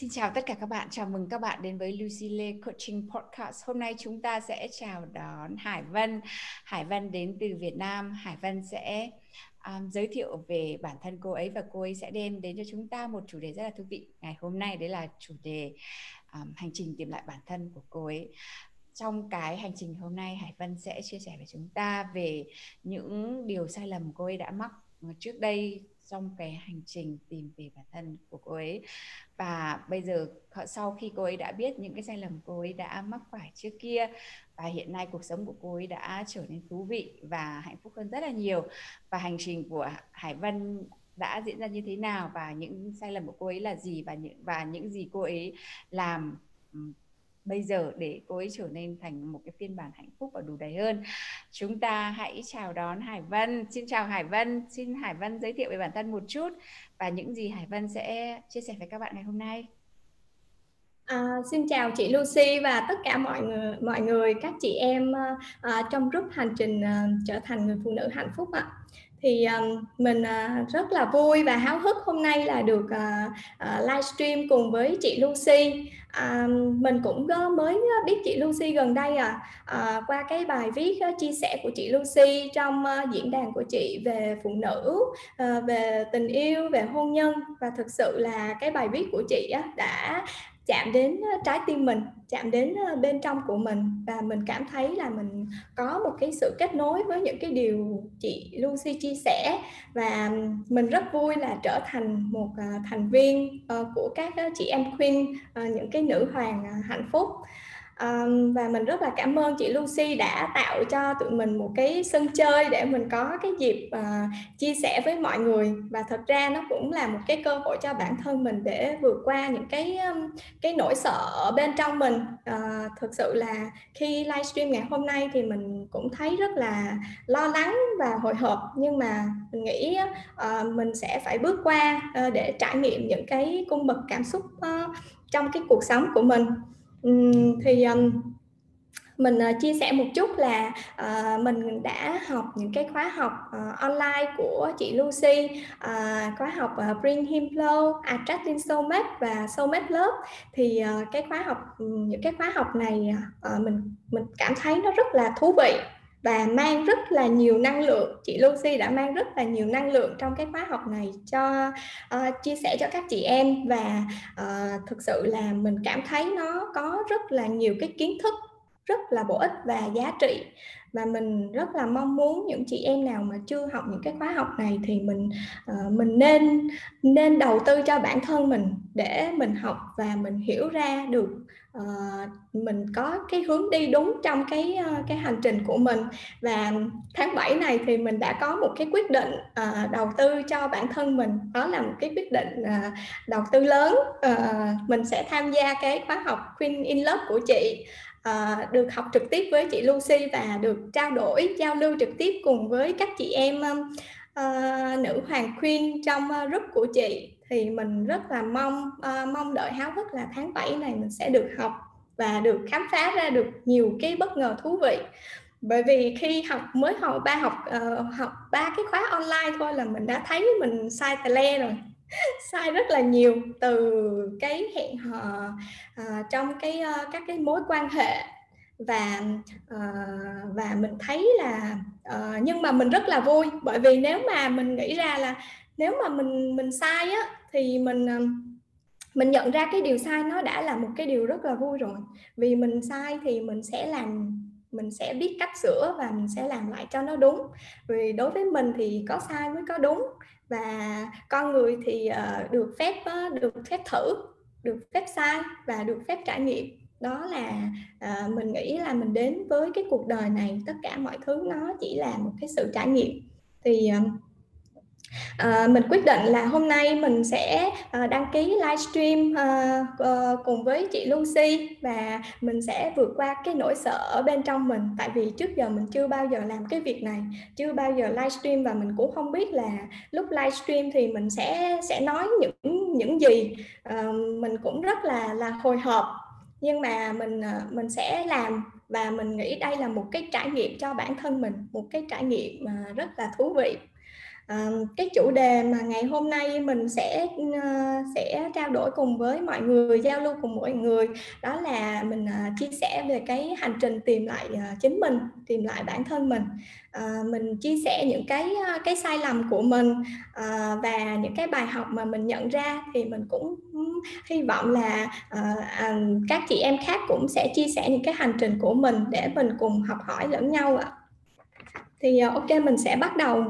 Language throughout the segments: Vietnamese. Xin chào tất cả các bạn, chào mừng các bạn đến với Lucy Lê Coaching Podcast. Hôm nay chúng ta sẽ chào đón Hải Vân. Hải Vân đến từ Việt Nam. Hải Vân sẽ giới thiệu về bản thân cô ấy, và cô ấy sẽ đem đến cho chúng ta một chủ đề rất là thú vị ngày hôm nay. Đấy là chủ đề hành trình tìm lại bản thân của cô ấy. Trong cái hành trình hôm nay, Hải Vân sẽ chia sẻ với chúng ta về những điều sai lầm cô ấy đã mắc trước đây trong cái hành trình tìm về bản thân của cô ấy. Và bây giờ, sau khi cô ấy đã biết những cái sai lầm cô ấy đã mắc phải trước kia, và hiện nay cuộc sống của cô ấy đã trở nên thú vị và hạnh phúc hơn rất là nhiều. Và hành trình của Hải Vân đã diễn ra như thế nào, và những sai lầm của cô ấy là gì, và những gì cô ấy làm bây giờ để cô ấy trở nên thành một cái phiên bản hạnh phúc và đủ đầy hơn. Chúng ta hãy chào đón Hải Vân. Xin chào Hải Vân. Xin Hải Vân giới thiệu về bản thân một chút và những gì Hải Vân sẽ chia sẻ với các bạn ngày hôm nay. Xin chào chị Lucy và tất cả mọi người, các chị em trong group hành trình trở thành người phụ nữ hạnh phúc ạ. Thì mình rất là vui và háo hức hôm nay là được livestream cùng với chị Lucy. Mình cũng mới biết chị Lucy gần đây qua cái bài viết chia sẻ của chị Lucy trong diễn đàn của chị về phụ nữ, về tình yêu, về hôn nhân. Và thực sự là cái bài viết của chị đã chạm đến trái tim mình, chạm đến bên trong của mình, và mình cảm thấy là mình có một cái sự kết nối với những cái điều chị Lucy chia sẻ, và mình rất vui là trở thành một thành viên của các chị em Queen, những cái nữ hoàng hạnh phúc. Và mình rất là cảm ơn chị Lucy đã tạo cho tụi mình một cái sân chơi để mình có cái dịp chia sẻ với mọi người. Và thật ra nó cũng là một cái cơ hội cho bản thân mình để vượt qua những cái nỗi sợ bên trong mình. Thực sự là khi livestream ngày hôm nay thì mình cũng thấy rất là lo lắng và hồi hộp, nhưng mà mình nghĩ mình sẽ phải bước qua để trải nghiệm những cái cung bậc cảm xúc trong cái cuộc sống của mình. Thì mình chia sẻ một chút là mình đã học những cái khóa học online của chị Lucy, khóa học Bring Him Low, Attracting Soulmate và Soulmate Love. Thì những cái khóa học này mình cảm thấy nó rất là thú vị và mang rất là nhiều năng lượng. Chị Lucy đã mang rất là nhiều năng lượng trong cái khóa học này cho chia sẻ cho các chị em, và thực sự là mình cảm thấy nó có rất là nhiều cái kiến thức rất là bổ ích và giá trị. Và mình rất là mong muốn những chị em nào mà chưa học những cái khóa học này thì mình nên đầu tư cho bản thân mình để mình học và mình hiểu ra được mình có cái hướng đi đúng trong cái hành trình của mình. Và tháng 7 này thì mình đã có một cái quyết định đầu tư cho bản thân mình. Đó là một cái quyết định đầu tư lớn. Mình sẽ tham gia cái khóa học Queen in Love của chị, được học trực tiếp với chị Lucy và được trao đổi, giao lưu trực tiếp cùng với các chị em nữ hoàng Queen trong group của chị. Thì mình rất là mong đợi háo hức là tháng 7 này mình sẽ được học và được khám phá ra được nhiều cái bất ngờ thú vị. Bởi vì khi học ba cái khóa online thôi là mình đã thấy mình sai tè le rồi. Sai rất là nhiều, từ cái hẹn hò trong các cái mối quan hệ, và mình thấy là nhưng mà mình rất là vui, bởi vì nếu mà mình nghĩ ra là nếu mà mình sai á thì mình nhận ra cái điều sai nó đã là một cái điều rất là vui rồi. Vì mình sai thì mình sẽ biết cách sửa và mình sẽ làm lại cho nó đúng. Vì đối với mình thì có sai mới có đúng, và con người thì được phép thử, được phép sai và được phép trải nghiệm. Đó là mình nghĩ là mình đến với cái cuộc đời này tất cả mọi thứ nó chỉ là một cái sự trải nghiệm. Thì Mình quyết định là hôm nay mình sẽ đăng ký livestream cùng với chị Lucy, và mình sẽ vượt qua cái nỗi sợ ở bên trong mình, tại vì trước giờ mình chưa bao giờ làm cái việc này, chưa bao giờ livestream, và mình cũng không biết là lúc livestream thì mình sẽ nói những gì. Mình cũng rất là hồi hộp, nhưng mà mình sẽ làm, và mình nghĩ đây là một cái trải nghiệm cho bản thân mình, một cái trải nghiệm mà rất là thú vị. Cái chủ đề mà ngày hôm nay mình sẽ trao đổi cùng với mọi người, giao lưu cùng mọi người, đó là mình chia sẻ về cái hành trình tìm lại chính mình, tìm lại bản thân mình. Mình chia sẻ những cái sai lầm của mình và những cái bài học mà mình nhận ra, thì mình cũng hy vọng là các chị em khác cũng sẽ chia sẻ những cái hành trình của mình để mình cùng học hỏi lẫn nhau ạ. Thì ok, mình sẽ bắt đầu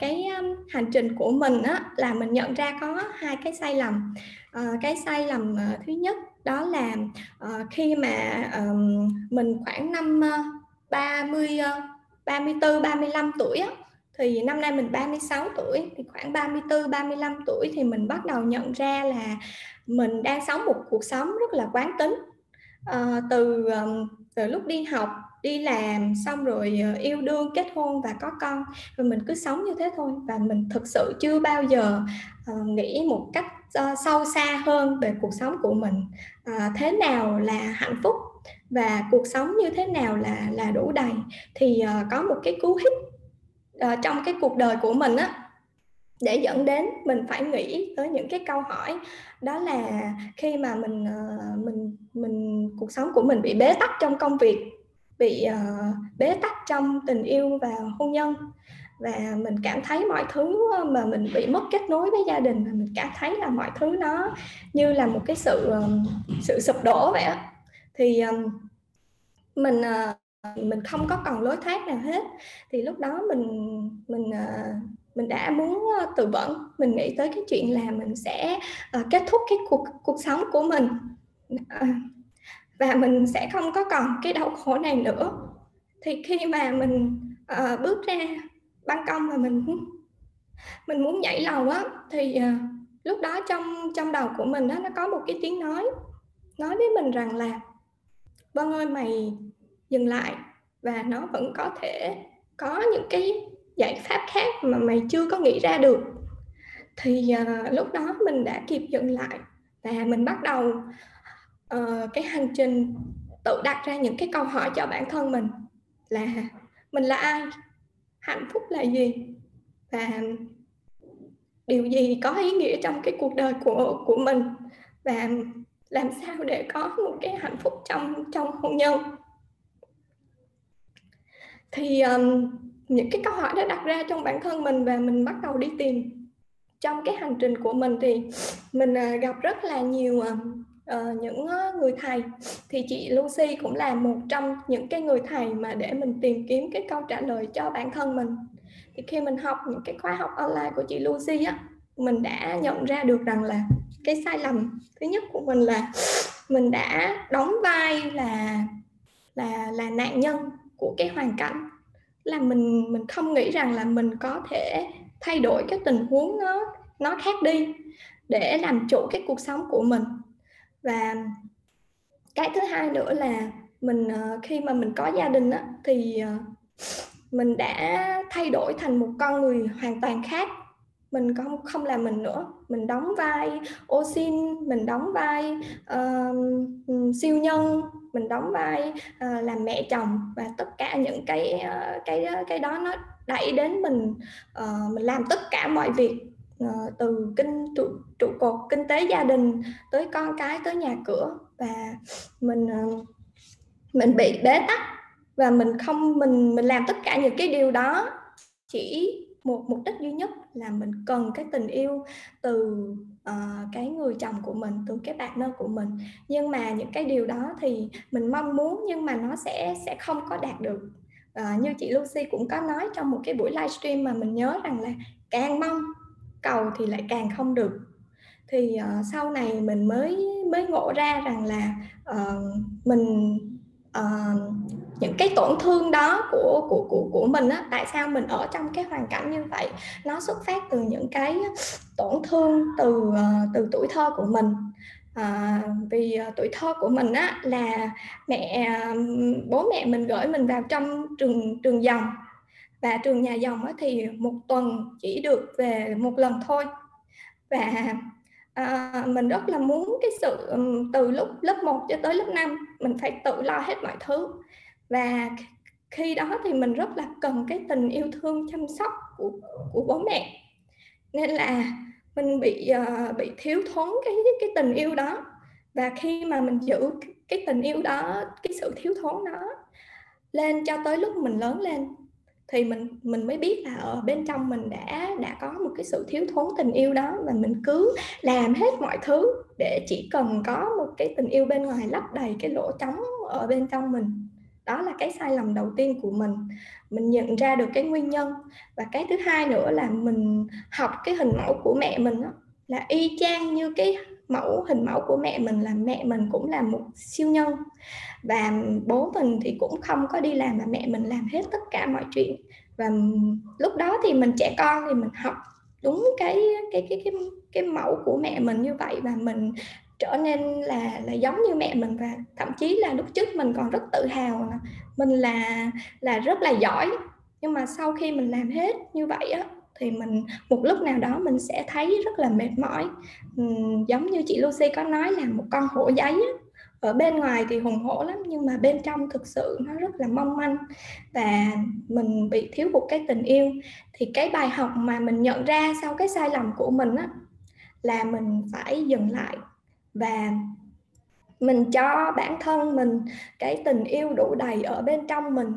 cái hành trình của mình á, là mình nhận ra có hai cái sai lầm. Cái sai lầm thứ nhất đó là khi mà mình khoảng năm 34-35 tuổi á, thì năm nay mình 36 tuổi, thì khoảng 34-35 tuổi thì mình bắt đầu nhận ra là mình đang sống một cuộc sống rất là quán tính. Từ lúc đi học, đi làm, xong rồi yêu đương, kết hôn và có con, rồi mình cứ sống như thế thôi, và mình thực sự chưa bao giờ nghĩ một cách sâu xa hơn về cuộc sống của mình, thế nào là hạnh phúc và cuộc sống như thế nào là đủ đầy. Thì có một cái cú hích trong cái cuộc đời của mình á, để dẫn đến mình phải nghĩ tới những cái câu hỏi, đó là khi mà mình cuộc sống của mình bị bế tắc trong công việc, bị bế tắc trong tình yêu và hôn nhân, và mình cảm thấy mọi thứ mà mình bị mất kết nối với gia đình, và mình cảm thấy là mọi thứ nó như là một cái sự sụp đổ vậy á. Thì mình không có còn lối thoát nào hết. Thì lúc đó mình đã muốn tự vẫn, mình nghĩ tới cái chuyện là mình sẽ kết thúc cái cuộc sống của mình, và mình sẽ không có còn cái đau khổ này nữa. Thì khi mà mình bước ra ban công và mình muốn nhảy lầu á, thì lúc đó trong đầu của mình đó, nó có một cái tiếng nói với mình rằng là Vân ơi, mày dừng lại, và nó vẫn có thể có những cái giải pháp khác mà mày chưa có nghĩ ra được. Thì lúc đó mình đã kịp dừng lại, và mình bắt đầu cái hành trình tự đặt ra những cái câu hỏi cho bản thân mình, là mình là ai, hạnh phúc là gì, và điều gì có ý nghĩa trong cái cuộc đời của mình, và làm sao để có một cái hạnh phúc trong hôn nhân. Thì những cái câu hỏi đã đặt ra trong bản thân mình, và mình bắt đầu đi tìm. Trong cái hành trình của mình thì mình gặp rất là nhiều những người thầy, thì chị Lucy cũng là một trong những cái người thầy mà để mình tìm kiếm cái câu trả lời cho bản thân mình. Thì khi mình học những cái khóa học online của chị Lucy á, mình đã nhận ra được rằng là cái sai lầm thứ nhất của mình là mình đã đóng vai là nạn nhân của cái hoàn cảnh, là mình không nghĩ rằng là mình có thể thay đổi cái tình huống nó khác đi để làm chủ cái cuộc sống của mình. Và cái thứ hai nữa là mình khi mà mình có gia đình á, thì mình đã thay đổi thành một con người hoàn toàn khác. Mình không là mình nữa, mình đóng vai ô sin, mình đóng vai siêu nhân, mình đóng vai làm mẹ chồng, và tất cả những cái đó nó đẩy đến mình làm tất cả mọi việc, từ trụ cột kinh tế gia đình tới con cái, tới nhà cửa, và mình bị bế tắc, và mình làm tất cả những cái điều đó chỉ một mục đích duy nhất là mình cần cái tình yêu từ cái người chồng của mình, từ cái partner của mình. Nhưng mà những cái điều đó thì mình mong muốn, nhưng mà nó sẽ không có đạt được. Như chị Lucy cũng có nói trong một cái buổi livestream mà mình nhớ rằng là càng mong cầu thì lại càng không được. Thì sau này mình mới ngộ ra rằng là mình những cái tổn thương đó của mình á, tại sao mình ở trong cái hoàn cảnh như vậy, nó xuất phát từ những cái tổn thương từ tuổi thơ của mình. Vì tuổi thơ của mình á là bố mẹ mình gửi mình vào trong trường dòng, và trường nhà dòng á thì một tuần chỉ được về một lần thôi. Và mình rất là muốn cái sự từ lúc lớp 1 cho tới lớp 5 mình phải tự lo hết mọi thứ, và khi đó thì mình rất là cần cái tình yêu thương chăm sóc của bố mẹ, nên là mình bị thiếu thốn cái tình yêu đó. Và khi mà mình giữ cái tình yêu đó, cái sự thiếu thốn đó lên cho tới lúc mình lớn lên thì mình mới biết là ở bên trong mình đã có một cái sự thiếu thốn tình yêu đó, và mình cứ làm hết mọi thứ để chỉ cần có một cái tình yêu bên ngoài lấp đầy cái lỗ trống ở bên trong mình. Đó là cái sai lầm đầu tiên của mình. Mình nhận ra được cái nguyên nhân. Và cái thứ hai nữa là mình học cái hình mẫu của mẹ mình đó, là y chang như cái hình mẫu của mẹ mình, là mẹ mình cũng là một siêu nhân. Và bố mình thì cũng không có đi làm mà mẹ mình làm hết tất cả mọi chuyện. Và lúc đó thì mình trẻ con thì mình học đúng cái mẫu của mẹ mình như vậy, và mình trở nên là giống như mẹ mình. Và thậm chí là lúc trước mình còn rất tự hào là mình là rất là giỏi. Nhưng mà sau khi mình làm hết như vậy á, thì mình một lúc nào đó mình sẽ thấy rất là mệt mỏi. Giống như chị Lucy có nói là một con hổ giấy á, ở bên ngoài thì hùng hổ lắm nhưng mà bên trong thực sự nó rất là mong manh, và mình bị thiếu hụt cái tình yêu. Thì cái bài học mà mình nhận ra sau cái sai lầm của mình á, là mình phải dừng lại và mình cho bản thân mình cái tình yêu đủ đầy ở bên trong mình,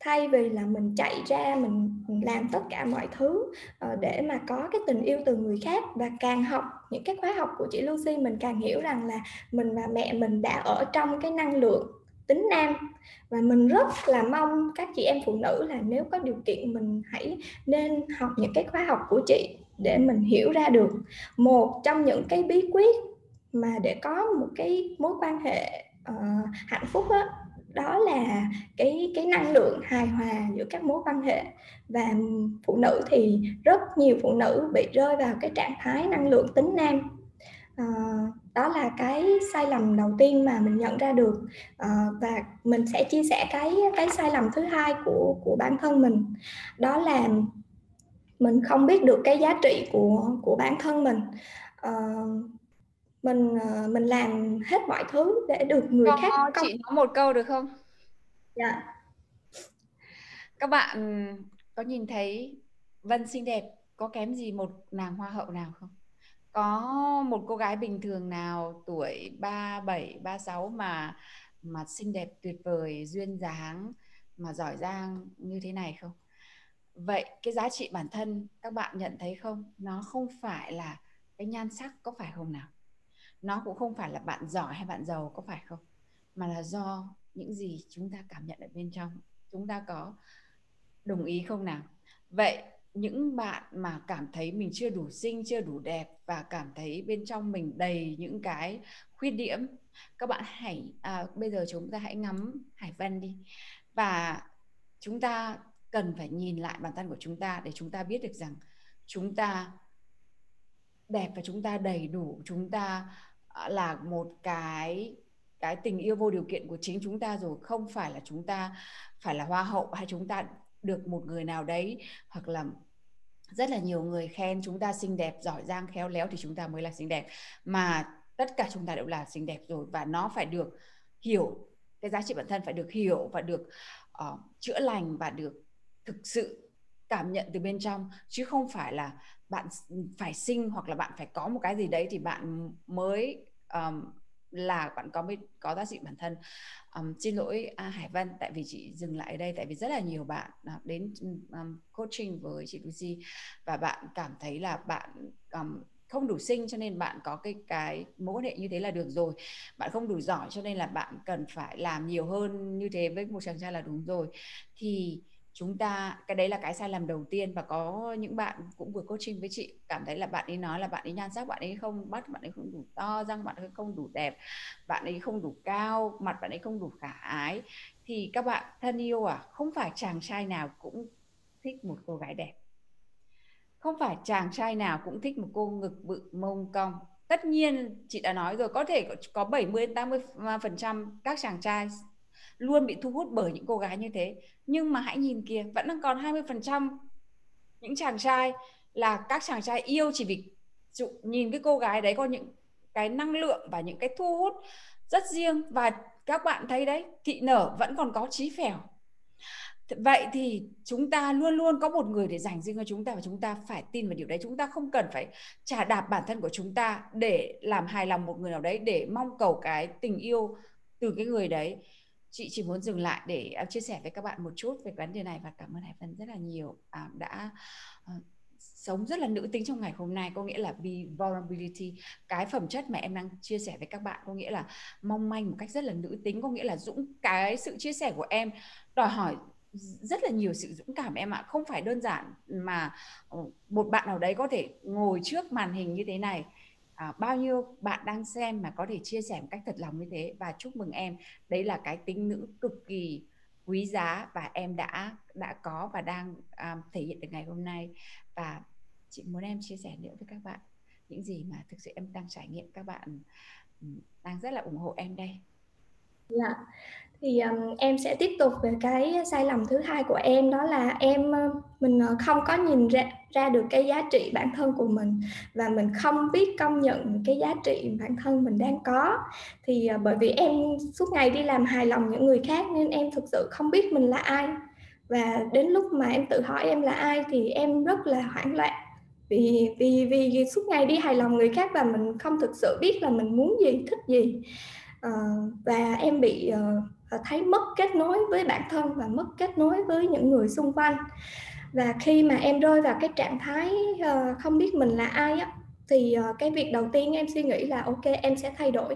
thay vì là mình chạy ra mình làm tất cả mọi thứ để mà có cái tình yêu từ người khác. Và càng học những cái khóa học của chị Lucy, mình càng hiểu rằng là mình và mẹ mình đã ở trong cái năng lượng tính nam, và mình rất là mong các chị em phụ nữ là nếu có điều kiện mình hãy nên học những cái khóa học của chị để mình hiểu ra được một trong những cái bí quyết mà để có một cái mối quan hệ hạnh phúc đó, đó là cái năng lượng hài hòa giữa các mối quan hệ. Và phụ nữ thì rất nhiều phụ nữ bị rơi vào cái trạng thái năng lượng tính nam. Đó là cái sai lầm đầu tiên mà mình nhận ra được. Và mình sẽ chia sẻ cái sai lầm thứ hai của bản thân mình, đó là mình không biết được cái giá trị của bản thân mình. Mình làm hết mọi thứ để được người khác công. Chị nói một câu được không? Dạ. Các bạn có nhìn thấy Vân xinh đẹp có kém gì một nàng hoa hậu nào không? Có một cô gái bình thường nào tuổi 37, 36 mà xinh đẹp tuyệt vời, duyên dáng, mà giỏi giang như thế này không? Vậy cái giá trị bản thân các bạn nhận thấy không? Nó không phải là cái nhan sắc, có phải không nào? Nó cũng không phải là bạn giỏi hay bạn giàu, có phải không? Mà là do những gì chúng ta cảm nhận ở bên trong. Chúng ta có đồng ý không nào? Vậy những bạn mà cảm thấy mình chưa đủ xinh, chưa đủ đẹp, và cảm thấy bên trong mình đầy những cái khuyết điểm, các bạn hãy bây giờ chúng ta hãy ngắm Hải Vân đi. Và chúng ta cần phải nhìn lại bản thân của chúng ta để chúng ta biết được rằng chúng ta đẹp và chúng ta đầy đủ, chúng ta là một cái tình yêu vô điều kiện của chính chúng ta rồi, không phải là chúng ta phải là hoa hậu hay chúng ta được một người nào đấy hoặc là rất là nhiều người khen chúng ta xinh đẹp, giỏi giang, khéo léo thì chúng ta mới là xinh đẹp, mà tất cả chúng ta đều là xinh đẹp rồi. Và nó phải được hiểu, cái giá trị bản thân phải được hiểu và được chữa lành và được thực sự cảm nhận từ bên trong, chứ không phải là bạn phải xinh hoặc là bạn phải có một cái gì đấy thì bạn mới là bạn có giá trị bản thân. Xin lỗi Hải Vân, tại vì chị dừng lại ở đây, tại vì rất là nhiều bạn đến coaching với chị Lucy và bạn cảm thấy là bạn không đủ xinh cho nên bạn có cái mối quan hệ như thế là được rồi, bạn không đủ giỏi cho nên là bạn cần phải làm nhiều hơn như thế với một chàng trai là đúng rồi. Thì chúng ta, cái đấy là cái sai lầm đầu tiên. Và có những bạn cũng vừa coaching với chị cảm thấy là bạn ấy nói là bạn ấy nhan sắc, bạn ấy không bắt, bạn ấy không đủ to, răng bạn ấy không đủ đẹp, bạn ấy không đủ cao, mặt bạn ấy không đủ khả ái. thì các bạn thân yêu à, không phải chàng trai nào cũng thích một cô gái đẹp, không phải chàng trai nào cũng thích một cô ngực bự mông cong. Tất nhiên chị đã nói rồi, có thể có 70-80% các chàng trai luôn bị thu hút bởi những cô gái như thế. Nhưng mà hãy nhìn kìa, vẫn đang còn 20% những chàng trai là các chàng trai yêu chỉ vì nhìn cái cô gái đấy có những cái năng lượng và những cái thu hút rất riêng. Và các bạn thấy đấy, thị nở vẫn còn có trí phèo. Vậy thì chúng ta luôn luôn có một người để dành riêng cho chúng ta, và chúng ta phải tin vào điều đấy. Chúng ta không cần phải chà đạp bản thân của chúng ta để làm hài lòng một người nào đấy, để mong cầu cái tình yêu từ cái người đấy. Chị chỉ muốn dừng lại để chia sẻ với các bạn một chút về vấn đề này, và cảm ơn Hải Vân rất là nhiều đã sống rất là nữ tính trong ngày hôm nay. Có nghĩa là be vulnerability, cái phẩm chất mà em đang chia sẻ với các bạn, có nghĩa là mong manh một cách rất là nữ tính, có nghĩa là cái sự chia sẻ của em đòi hỏi rất là nhiều sự dũng cảm em ạ. Không phải đơn giản mà một bạn nào đấy có thể ngồi trước màn hình như thế này, bao nhiêu bạn đang xem mà có thể chia sẻ một cách thật lòng như thế. Và chúc mừng em, đấy là cái tính nữ cực kỳ quý giá và em đã có và đang thể hiện được ngày hôm nay. Và chị muốn em chia sẻ nữa với các bạn những gì mà thực sự em đang trải nghiệm. Các bạn đang rất là ủng hộ em đây. Yeah. Thì em sẽ tiếp tục về cái sai lầm thứ hai của em, đó là mình không có nhìn ra được cái giá trị bản thân của mình, và mình không biết công nhận cái giá trị bản thân mình đang có. Thì bởi vì em suốt ngày đi làm hài lòng những người khác nên em thực sự không biết mình là ai. Và đến lúc mà em tự hỏi em là ai thì em rất là hoảng loạn, vì suốt ngày đi hài lòng người khác và mình không thực sự biết là mình muốn gì, thích gì. Và em bị thấy mất kết nối với bản thân và mất kết nối với những người xung quanh. Và khi mà em rơi vào cái trạng thái không biết mình là ai á, thì cái việc đầu tiên em suy nghĩ là ok, em sẽ thay đổi.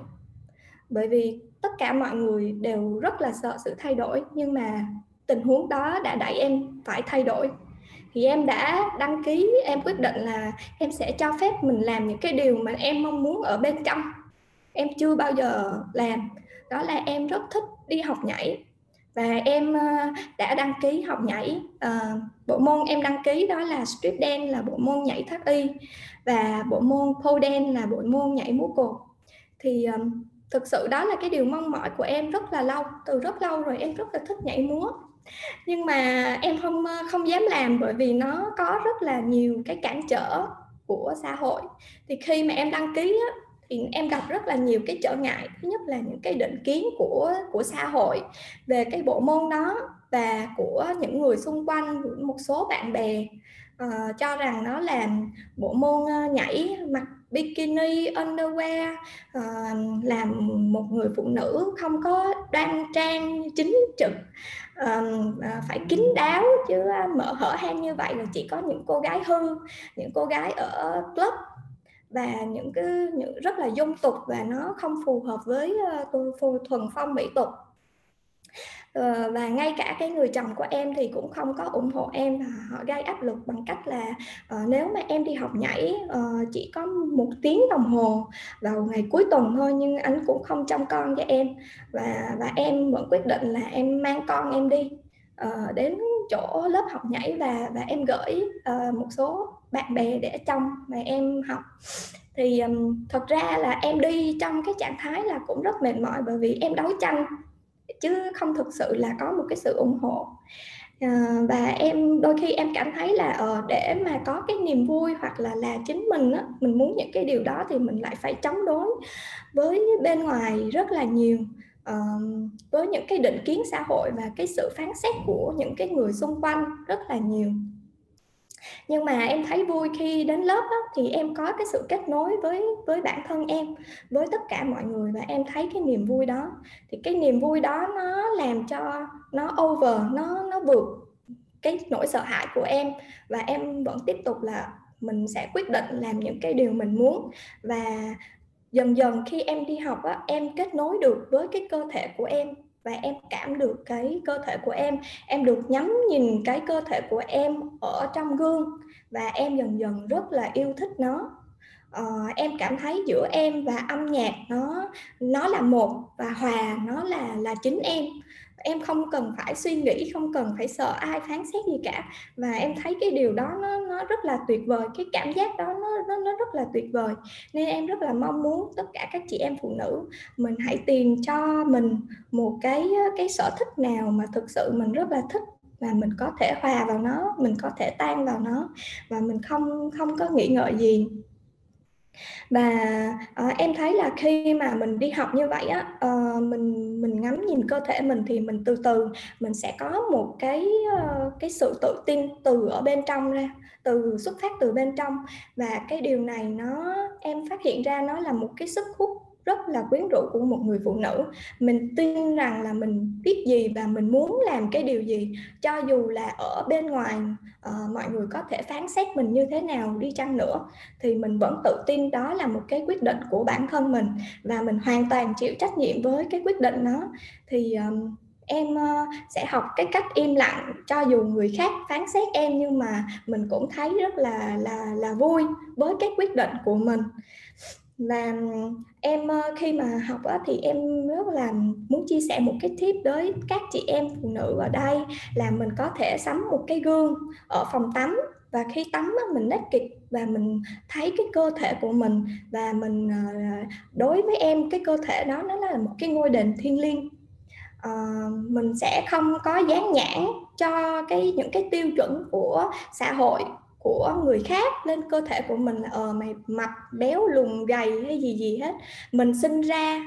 Bởi vì tất cả mọi người đều rất là sợ sự thay đổi, nhưng mà tình huống đó đã đẩy em phải thay đổi. Thì em đã đăng ký, em quyết định là em sẽ cho phép mình làm những cái điều mà em mong muốn ở bên trong. Em chưa bao giờ làm, đó là em rất thích đi học nhảy. Và em đã đăng ký học nhảy, bộ môn em đăng ký đó là street dance, là bộ môn nhảy thoát y, và bộ môn pole dance là bộ môn nhảy múa cột. Thì thực sự đó là cái điều mong mỏi của em rất là lâu, từ rất lâu rồi. Em rất là thích nhảy múa, nhưng mà em không dám làm, bởi vì nó có rất là nhiều cái cản trở của xã hội. Thì khi mà em đăng ký á, thì em gặp rất là nhiều cái trở ngại. Thứ nhất là những cái định kiến của xã hội về cái bộ môn đó, và của những người xung quanh, một số bạn bè cho rằng nó là bộ môn nhảy mặc bikini, underwear, làm một người phụ nữ không có đoan trang chính trực, phải kín đáo, chứ mở hở hang như vậy là chỉ có những cô gái hư, những cô gái ở club, và những rất là dung tục, và nó không phù hợp với thuần phong mỹ tục. Và ngay cả cái người chồng của em thì cũng không có ủng hộ em, và họ gây áp lực bằng cách là nếu mà em đi học nhảy chỉ có 1 tiếng đồng hồ vào ngày cuối tuần thôi, nhưng anh cũng không trông con cho em. Và em vẫn quyết định là em mang con em đi đến chỗ lớp học nhảy, và em gửi một số bạn bè để trong mà em học. Thì thật ra là em đi trong cái trạng thái là cũng rất mệt mỏi, bởi vì em đấu tranh chứ không thực sự là có một cái sự ủng hộ. Và em đôi khi em cảm thấy là để mà có cái niềm vui hoặc là chính mình á, mình muốn những cái điều đó thì mình lại phải chống đối với bên ngoài rất là nhiều, với những cái định kiến xã hội và cái sự phán xét của những cái người xung quanh rất là nhiều. Nhưng mà em thấy vui khi đến lớp đó, thì em có cái sự kết nối với bản thân em, với tất cả mọi người, và em thấy cái niềm vui đó. Thì cái niềm vui đó nó làm cho nó over, nó vượt cái nỗi sợ hãi của em, và em vẫn tiếp tục là mình sẽ quyết định làm những cái điều mình muốn. Và dần dần khi em đi học đó, em kết nối được với cái cơ thể của em, và em cảm được cái cơ thể của em được nhắm nhìn cái cơ thể của em ở trong gương, và em dần dần rất là yêu thích nó. Em cảm thấy giữa em và âm nhạc nó là một, và hòa nó là chính em. Em không cần phải suy nghĩ, không cần phải sợ ai phán xét gì cả. Và em thấy cái điều đó nó rất là tuyệt vời, cái cảm giác đó nó rất là tuyệt vời. Nên em rất là mong muốn tất cả các chị em phụ nữ mình hãy tìm cho mình một cái sở thích nào mà thực sự mình rất là thích, và mình có thể hòa vào nó, mình có thể tan vào nó, và mình không có nghĩ ngợi gì. Và em thấy là khi mà mình đi học như vậy á, mình ngắm nhìn cơ thể mình thì mình từ từ mình sẽ có một cái sự tự tin từ ở bên trong ra, từ xuất phát từ bên trong. Và cái điều này em phát hiện ra nó là một cái sức hút rất là quyến rũ của một người phụ nữ. Mình tin rằng là mình biết gì và mình muốn làm cái điều gì, cho dù là ở bên ngoài mọi người có thể phán xét mình như thế nào đi chăng nữa, thì mình vẫn tự tin đó là một cái quyết định của bản thân mình, và mình hoàn toàn chịu trách nhiệm với cái quyết định đó. Thì em sẽ học cái cách im lặng, cho dù người khác phán xét em nhưng mà mình cũng thấy rất là vui với cái quyết định của mình. Và em khi mà học thì em rất là muốn chia sẻ một cái tip tới các chị em phụ nữ ở đây, là mình có thể sắm một cái gương ở phòng tắm, và khi tắm mình naked và mình thấy cái cơ thể của mình. Và mình, đối với em, cái cơ thể đó nó là một cái ngôi đền thiêng liêng. Mình sẽ không có dán nhãn cho những cái tiêu chuẩn của xã hội, của người khác lên cơ thể của mình, là mày mập, béo, lùn, gầy hay gì hết. Mình sinh ra,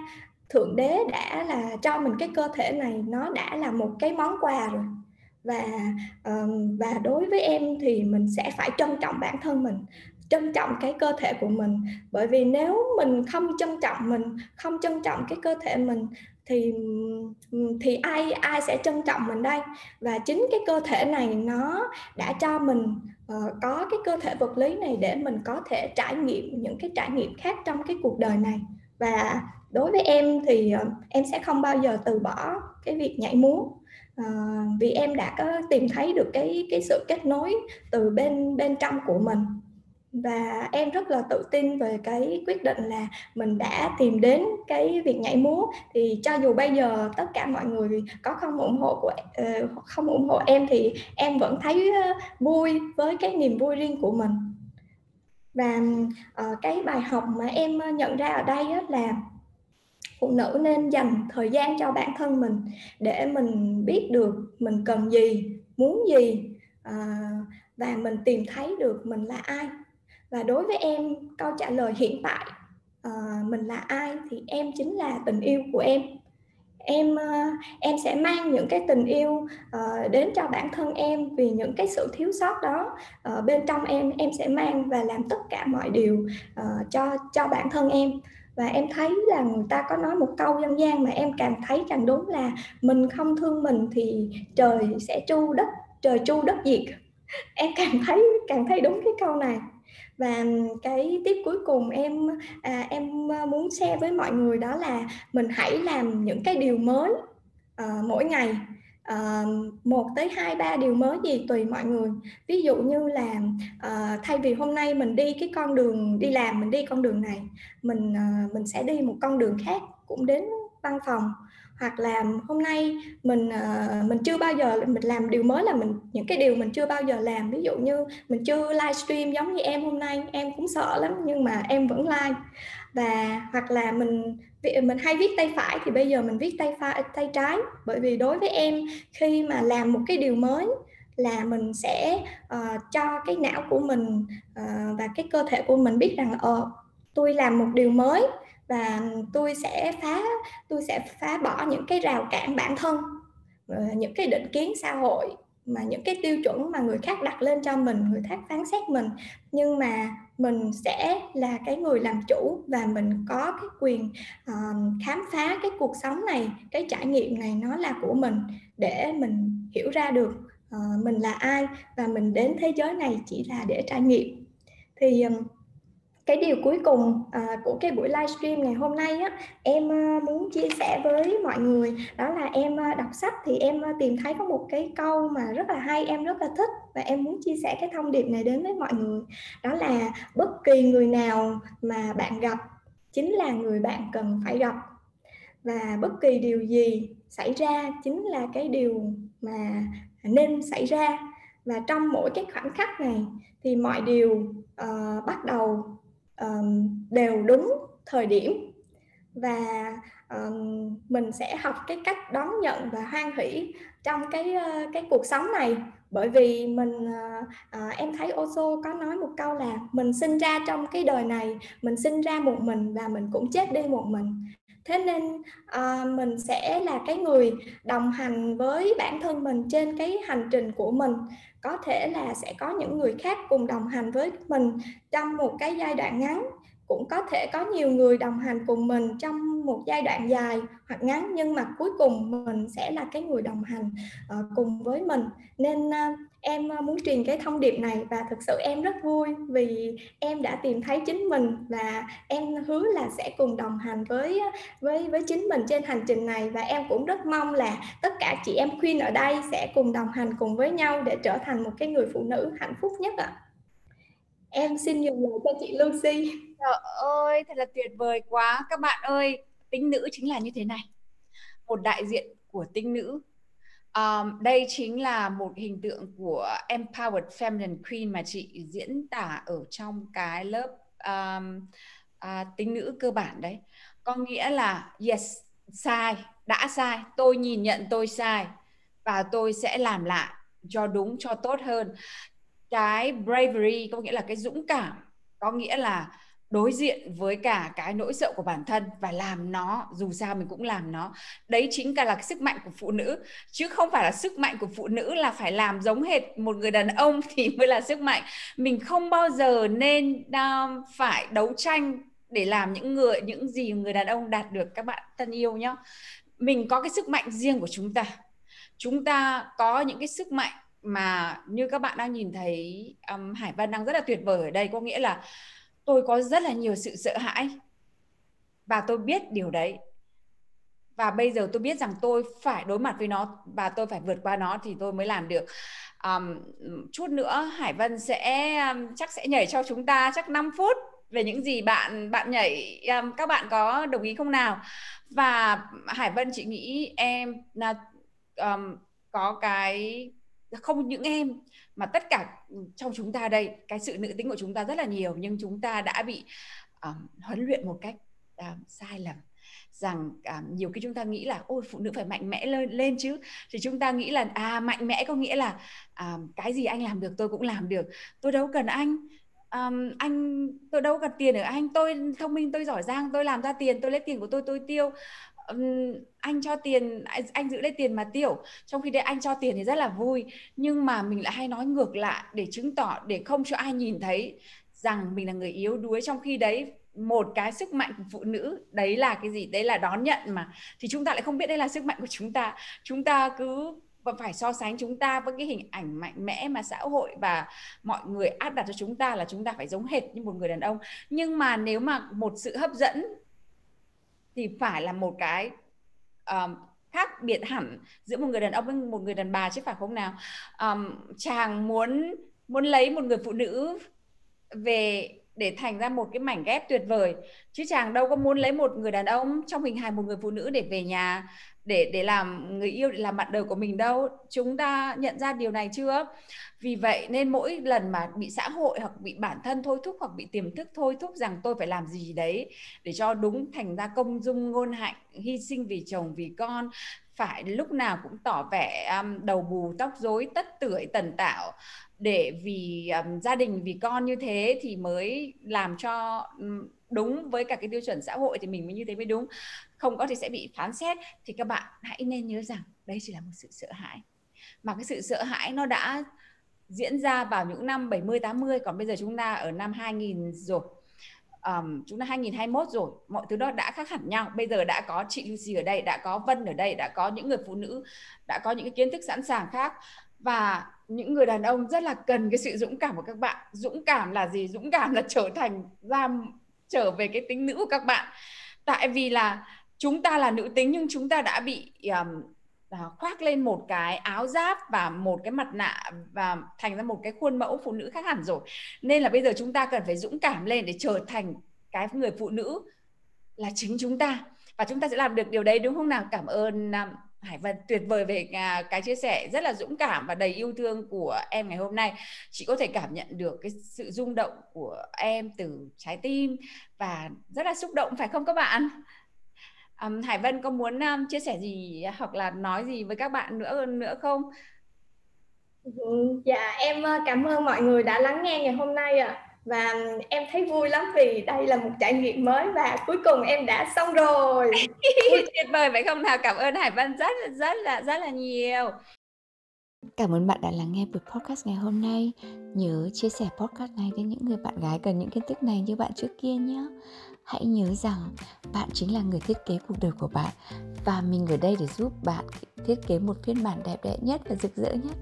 Thượng Đế đã là cho mình cái cơ thể này, nó đã là một cái món quà rồi. Và đối với em thì mình sẽ phải trân trọng bản thân mình, trân trọng cái cơ thể của mình. Bởi vì nếu mình không trân trọng mình, không trân trọng cái cơ thể mình, thì ai sẽ trân trọng mình đây? Và chính cái cơ thể này nó đã cho mình có cái cơ thể vật lý này để mình có thể trải nghiệm những cái trải nghiệm khác trong cái cuộc đời này. Và đối với em thì em sẽ không bao giờ từ bỏ cái việc nhảy múa, vì em đã có tìm thấy được cái sự kết nối từ bên trong của mình. Và em rất là tự tin về cái quyết định là mình đã tìm đến cái việc nhảy múa. Thì cho dù bây giờ tất cả mọi người có không ủng hộ em, thì em vẫn thấy vui với cái niềm vui riêng của mình. Và cái bài học mà em nhận ra ở đây là phụ nữ nên dành thời gian cho bản thân mình, để mình biết được mình cần gì, muốn gì, và mình tìm thấy được mình là ai. Và đối với em, câu trả lời hiện tại mình là ai thì em chính là tình yêu của em. Em sẽ mang những cái tình yêu đến cho bản thân em, vì những cái sự thiếu sót đó bên trong em sẽ mang và làm tất cả mọi điều cho bản thân em. Và em thấy là người ta có nói một câu dân gian mà em càng thấy càng đúng, là mình không thương mình thì trời tru đất diệt. Em càng thấy đúng cái câu này. Và cái tip cuối cùng em muốn share với mọi người đó là mình hãy làm những cái điều mới mỗi ngày, 1 tới 2, 3 điều mới gì tùy mọi người. Ví dụ như là thay vì hôm nay mình đi cái con đường đi làm, mình đi con đường này, mình sẽ đi một con đường khác cũng đến văn phòng. Hoặc là hôm nay mình chưa bao giờ mình làm điều mới, là những cái điều mình chưa bao giờ làm. Ví dụ như mình chưa livestream giống như em hôm nay, em cũng sợ lắm nhưng mà em vẫn live. Và hoặc là mình hay viết tay phải thì bây giờ mình viết tay trái. Bởi vì đối với em, khi mà làm một cái điều mới là mình sẽ cho cái não của mình và cái cơ thể của mình biết rằng tôi làm một điều mới, và tôi sẽ phá bỏ những cái rào cản bản thân, những cái định kiến xã hội, mà những cái tiêu chuẩn mà người khác đặt lên cho mình, người khác phán xét mình. Nhưng mà mình sẽ là cái người làm chủ, và mình có cái quyền khám phá cái cuộc sống này, cái trải nghiệm này nó là của mình, để mình hiểu ra được mình là ai, và mình đến thế giới này chỉ là để trải nghiệm. Thì cái điều cuối cùng của cái buổi livestream ngày hôm nay em muốn chia sẻ với mọi người đó là em đọc sách thì em tìm thấy có một cái câu mà rất là hay, em rất là thích, và em muốn chia sẻ cái thông điệp này đến với mọi người. Đó là bất kỳ người nào mà bạn gặp chính là người bạn cần phải gặp. Và bất kỳ điều gì xảy ra chính là cái điều mà nên xảy ra. Và trong mỗi cái khoảnh khắc này thì mọi điều bắt đầu đều đúng thời điểm. Và mình sẽ học cái cách đón nhận và hoan hỷ trong cái cuộc sống này. Bởi vì em thấy Osho có nói một câu là mình sinh ra trong cái đời này, mình sinh ra một mình và mình cũng chết đi một mình. Thế nên mình sẽ là cái người đồng hành với bản thân mình trên cái hành trình của mình. Có thể là sẽ có những người khác cùng đồng hành với mình trong một cái giai đoạn ngắn. Cũng có thể có nhiều người đồng hành cùng mình trong một giai đoạn dài hoặc ngắn. Nhưng mà cuối cùng mình sẽ là cái người đồng hành cùng với mình. Nên em muốn truyền cái thông điệp này. Và thực sự em rất vui vì em đã tìm thấy chính mình. Và em hứa là sẽ cùng đồng hành với chính mình trên hành trình này. Và em cũng rất mong là tất cả chị em Queen ở đây sẽ cùng đồng hành cùng với nhau để trở thành một cái người phụ nữ hạnh phúc nhất ạ. Em xin nhường lời cho chị Lucy. Trời ơi, thật là tuyệt vời quá. Các bạn ơi, tính nữ chính là như thế này. Một đại diện của tính nữ. Đây chính là một hình tượng của Empowered Feminine Queen mà chị diễn tả ở trong cái lớp tính nữ cơ bản đấy. Có nghĩa là yes, sai, đã sai, tôi nhìn nhận tôi sai và tôi sẽ làm lại cho đúng, cho tốt hơn. Cái bravery có nghĩa là cái dũng cảm, có nghĩa là đối diện với cả cái nỗi sợ của bản thân và làm nó, dù sao mình cũng làm nó. Đấy chính là cái sức mạnh của phụ nữ, chứ không phải là sức mạnh của phụ nữ là phải làm giống hệt một người đàn ông thì mới là sức mạnh. Mình không bao giờ nên phải đấu tranh để làm những gì người đàn ông đạt được, các bạn thân yêu nhé. Mình có cái sức mạnh riêng của chúng ta. Chúng ta có những cái sức mạnh mà như các bạn đang nhìn thấy Hải Vân đang rất là tuyệt vời ở đây. Có nghĩa là tôi có rất là nhiều sự sợ hãi và tôi biết điều đấy. Và bây giờ tôi biết rằng tôi phải đối mặt với nó và tôi phải vượt qua nó thì tôi mới làm được. Chút nữa Hải Vân chắc sẽ nhảy cho chúng ta chắc 5 phút về những gì bạn nhảy. Các bạn có đồng ý không nào? Và Hải Vân, chị nghĩ em có cái... Không những em mà tất cả trong chúng ta đây, cái sự nữ tính của chúng ta rất là nhiều, nhưng chúng ta đã bị huấn luyện một cách sai lầm. Rằng nhiều khi chúng ta nghĩ là ôi phụ nữ phải mạnh mẽ lên chứ. Thì chúng ta nghĩ là mạnh mẽ có nghĩa là cái gì anh làm được tôi cũng làm được. Tôi đâu cần anh, tôi đâu cần tiền ở anh. Tôi thông minh, tôi giỏi giang, tôi làm ra tiền, tôi lấy tiền của tôi tiêu. Anh cho tiền, anh giữ lấy tiền mà tiêu. Trong khi đấy anh cho tiền thì rất là vui. Nhưng mà mình lại hay nói ngược lại để chứng tỏ, để không cho ai nhìn thấy rằng mình là người yếu đuối. Trong khi đấy một cái sức mạnh của phụ nữ, đấy là cái gì? Đấy là đón nhận mà. Thì chúng ta lại không biết đây là sức mạnh của chúng ta. Chúng ta cứ phải so sánh chúng ta với cái hình ảnh mạnh mẽ mà xã hội và mọi người áp đặt cho chúng ta là chúng ta phải giống hệt như một người đàn ông. Nhưng mà nếu mà một sự hấp dẫn thì phải là một cái khác biệt hẳn giữa một người đàn ông với một người đàn bà, chứ phải không nào? Chàng muốn lấy một người phụ nữ về để thành ra một cái mảnh ghép tuyệt vời, chứ chàng đâu có muốn lấy một người đàn ông trong hình hài một người phụ nữ để về nhà, để làm người yêu, để làm bạn đời của mình đâu. Chúng ta nhận ra điều này chưa? Vì vậy nên mỗi lần mà bị xã hội hoặc bị bản thân thôi thúc hoặc bị tiềm thức thôi thúc rằng tôi phải làm gì đấy để cho đúng, thành ra công dung ngôn hạnh, hy sinh vì chồng vì con, phải lúc nào cũng tỏ vẻ đầu bù tóc rối, tất tưởi tần tảo để vì gia đình vì con, như thế thì mới làm cho đúng với cả cái tiêu chuẩn xã hội thì mình mới như thế mới đúng. Không có thì sẽ bị phán xét. Thì các bạn hãy nên nhớ rằng đây chỉ là một sự sợ hãi. Mà cái sự sợ hãi nó đã diễn ra vào những năm 70, 80. Còn bây giờ chúng ta ở năm 2000 rồi. Chúng ta 2021 rồi. Mọi thứ đó đã khác hẳn nhau. Bây giờ đã có chị Lucy ở đây, đã có Vân ở đây, đã có những người phụ nữ, đã có những cái kiến thức sẵn sàng khác. Và những người đàn ông rất là cần cái sự dũng cảm của các bạn. Dũng cảm là gì? Dũng cảm là trở về cái tính nữ của các bạn. Tại vì là chúng ta là nữ tính nhưng chúng ta đã bị khoác lên một cái áo giáp và một cái mặt nạ và thành ra một cái khuôn mẫu phụ nữ khác hẳn rồi. Nên là bây giờ chúng ta cần phải dũng cảm lên để trở thành cái người phụ nữ là chính chúng ta. Và chúng ta sẽ làm được điều đấy, đúng không nào? Cảm ơn Hải Vân tuyệt vời về cái chia sẻ rất là dũng cảm và đầy yêu thương của em ngày hôm nay. Chị có thể cảm nhận được cái sự rung động của em từ trái tim và rất là xúc động, phải không các bạn? Hải Vân có muốn chia sẻ gì hoặc là nói gì với các bạn nữa không? Dạ, em cảm ơn mọi người đã lắng nghe ngày hôm nay ạ. Và em thấy vui lắm vì đây là một trải nghiệm mới và cuối cùng em đã xong rồi. Tuyệt vời phải không nào? Cảm ơn Hải Vân rất là nhiều. Cảm ơn bạn đã lắng nghe buổi podcast ngày hôm nay. Nhớ chia sẻ podcast này với những người bạn gái cần những kiến thức này như bạn trước kia nhé. Hãy nhớ rằng bạn chính là người thiết kế cuộc đời của bạn, và mình ở đây để giúp bạn thiết kế một phiên bản đẹp đẽ nhất và rực rỡ nhất.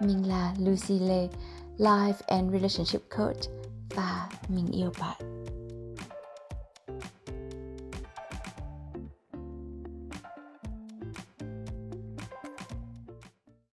Mình là Lucy Lê, Life and Relationship Coach, và mình yêu bạn.